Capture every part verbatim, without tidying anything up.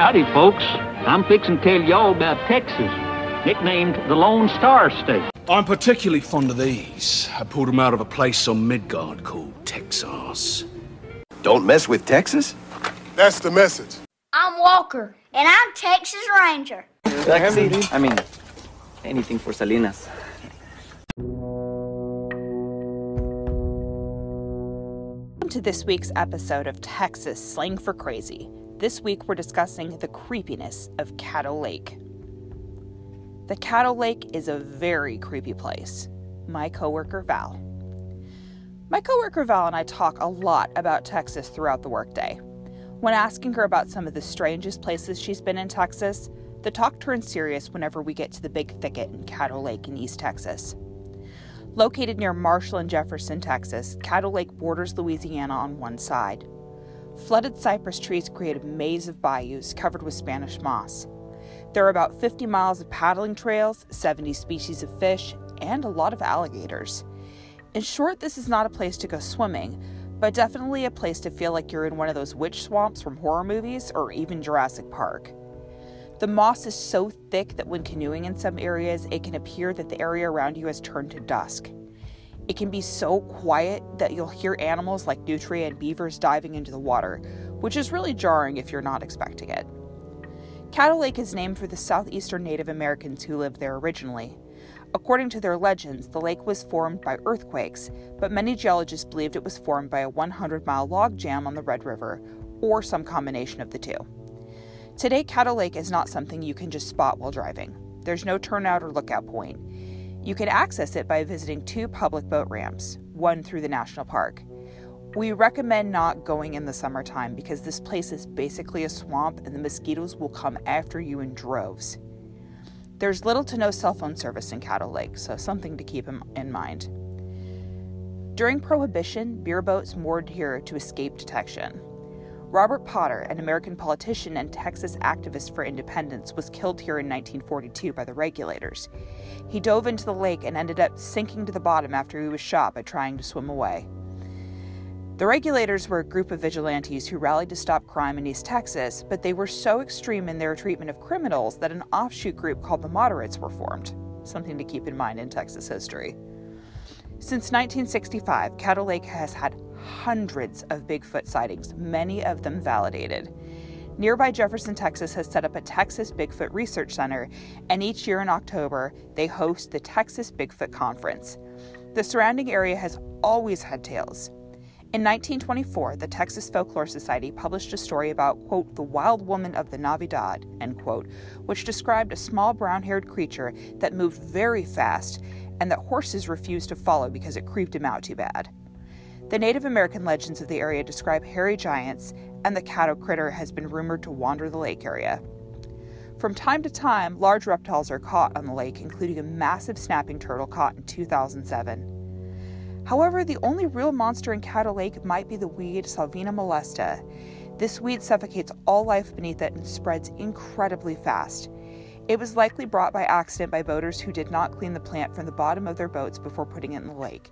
Howdy, folks. I'm fixing to tell y'all about Texas, nicknamed the Lone Star State. I'm particularly fond of these. I pulled them out of a place on Midgard called Texas. Don't mess with Texas? That's the message. I'm Walker, and I'm Texas Ranger. I mean, anything for Salinas. Welcome to this week's episode of Texas Slang for Crazy. This week we're discussing the creepiness of Caddo Lake. The Caddo Lake is a very creepy place. My coworker Val. My coworker Val and I talk a lot about Texas throughout the workday. When asking her about some of the strangest places she's been in Texas, the talk turns serious whenever we get to the Big Thicket in Caddo Lake in East Texas. Located near Marshall and Jefferson, Texas, Caddo Lake borders Louisiana on one side. Flooded cypress trees create a maze of bayous covered with Spanish moss. There are about fifty miles of paddling trails, seventy species of fish, and a lot of alligators. In short, this is not a place to go swimming, but definitely a place to feel like you're in one of those witch swamps from horror movies or even Jurassic Park. The moss is so thick that when canoeing in some areas, it can appear that the area around you has turned to dusk. It can be so quiet that you'll hear animals like nutria and beavers diving into the water, which is really jarring if you're not expecting it. Caddo Lake is named for the southeastern Native Americans who lived there originally. According to their legends, the lake was formed by earthquakes, but many geologists believed it was formed by a hundred mile log jam on the Red River, or some combination of the two. Today, Caddo Lake is not something you can just spot while driving. There's no turnout or lookout point. You can access it by visiting two public boat ramps, one through the national park. We recommend not going in the summertime because this place is basically a swamp and the mosquitoes will come after you in droves. There's little to no cell phone service in Caddo Lake, so something to keep in mind. During Prohibition, beer boats moored here to escape detection. Robert Potter, an American politician and Texas activist for independence, was killed here in nineteen forty-two by the Regulators. He dove into the lake and ended up sinking to the bottom after he was shot by trying to swim away. The Regulators were a group of vigilantes who rallied to stop crime in East Texas, but they were so extreme in their treatment of criminals that an offshoot group called the Moderates were formed, something to keep in mind in Texas history. Since nineteen sixty-five, Caddo Lake has had hundreds of Bigfoot sightings, many of them validated. Nearby Jefferson, Texas has set up a Texas Bigfoot Research Center, and each year in October, they host the Texas Bigfoot Conference. The surrounding area has always had tales. In nineteen twenty-four, the Texas Folklore Society published a story about, quote, the wild woman of the Navidad, end quote, which described a small brown-haired creature that moved very fast and that horses refused to follow because it creeped him out too bad. The Native American legends of the area describe hairy giants, and the Caddo critter has been rumored to wander the lake area. From time to time, large reptiles are caught on the lake, including a massive snapping turtle caught in two thousand seven. However, the only real monster in Caddo Lake might be the weed Salvinia molesta. This weed suffocates all life beneath it and spreads incredibly fast. It was likely brought by accident by boaters who did not clean the plant from the bottom of their boats before putting it in the lake,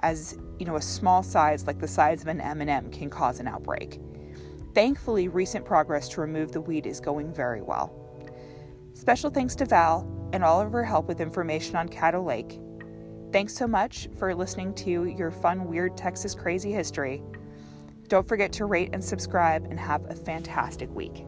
as you know, a small size like the size of an M and M can cause an outbreak. Thankfully, recent progress to remove the weed is going very well. Special thanks to Val and all of her help with information on Caddo Lake. Thanks so much for listening to your fun, weird Texas crazy history. Don't forget to rate and subscribe and have a fantastic week.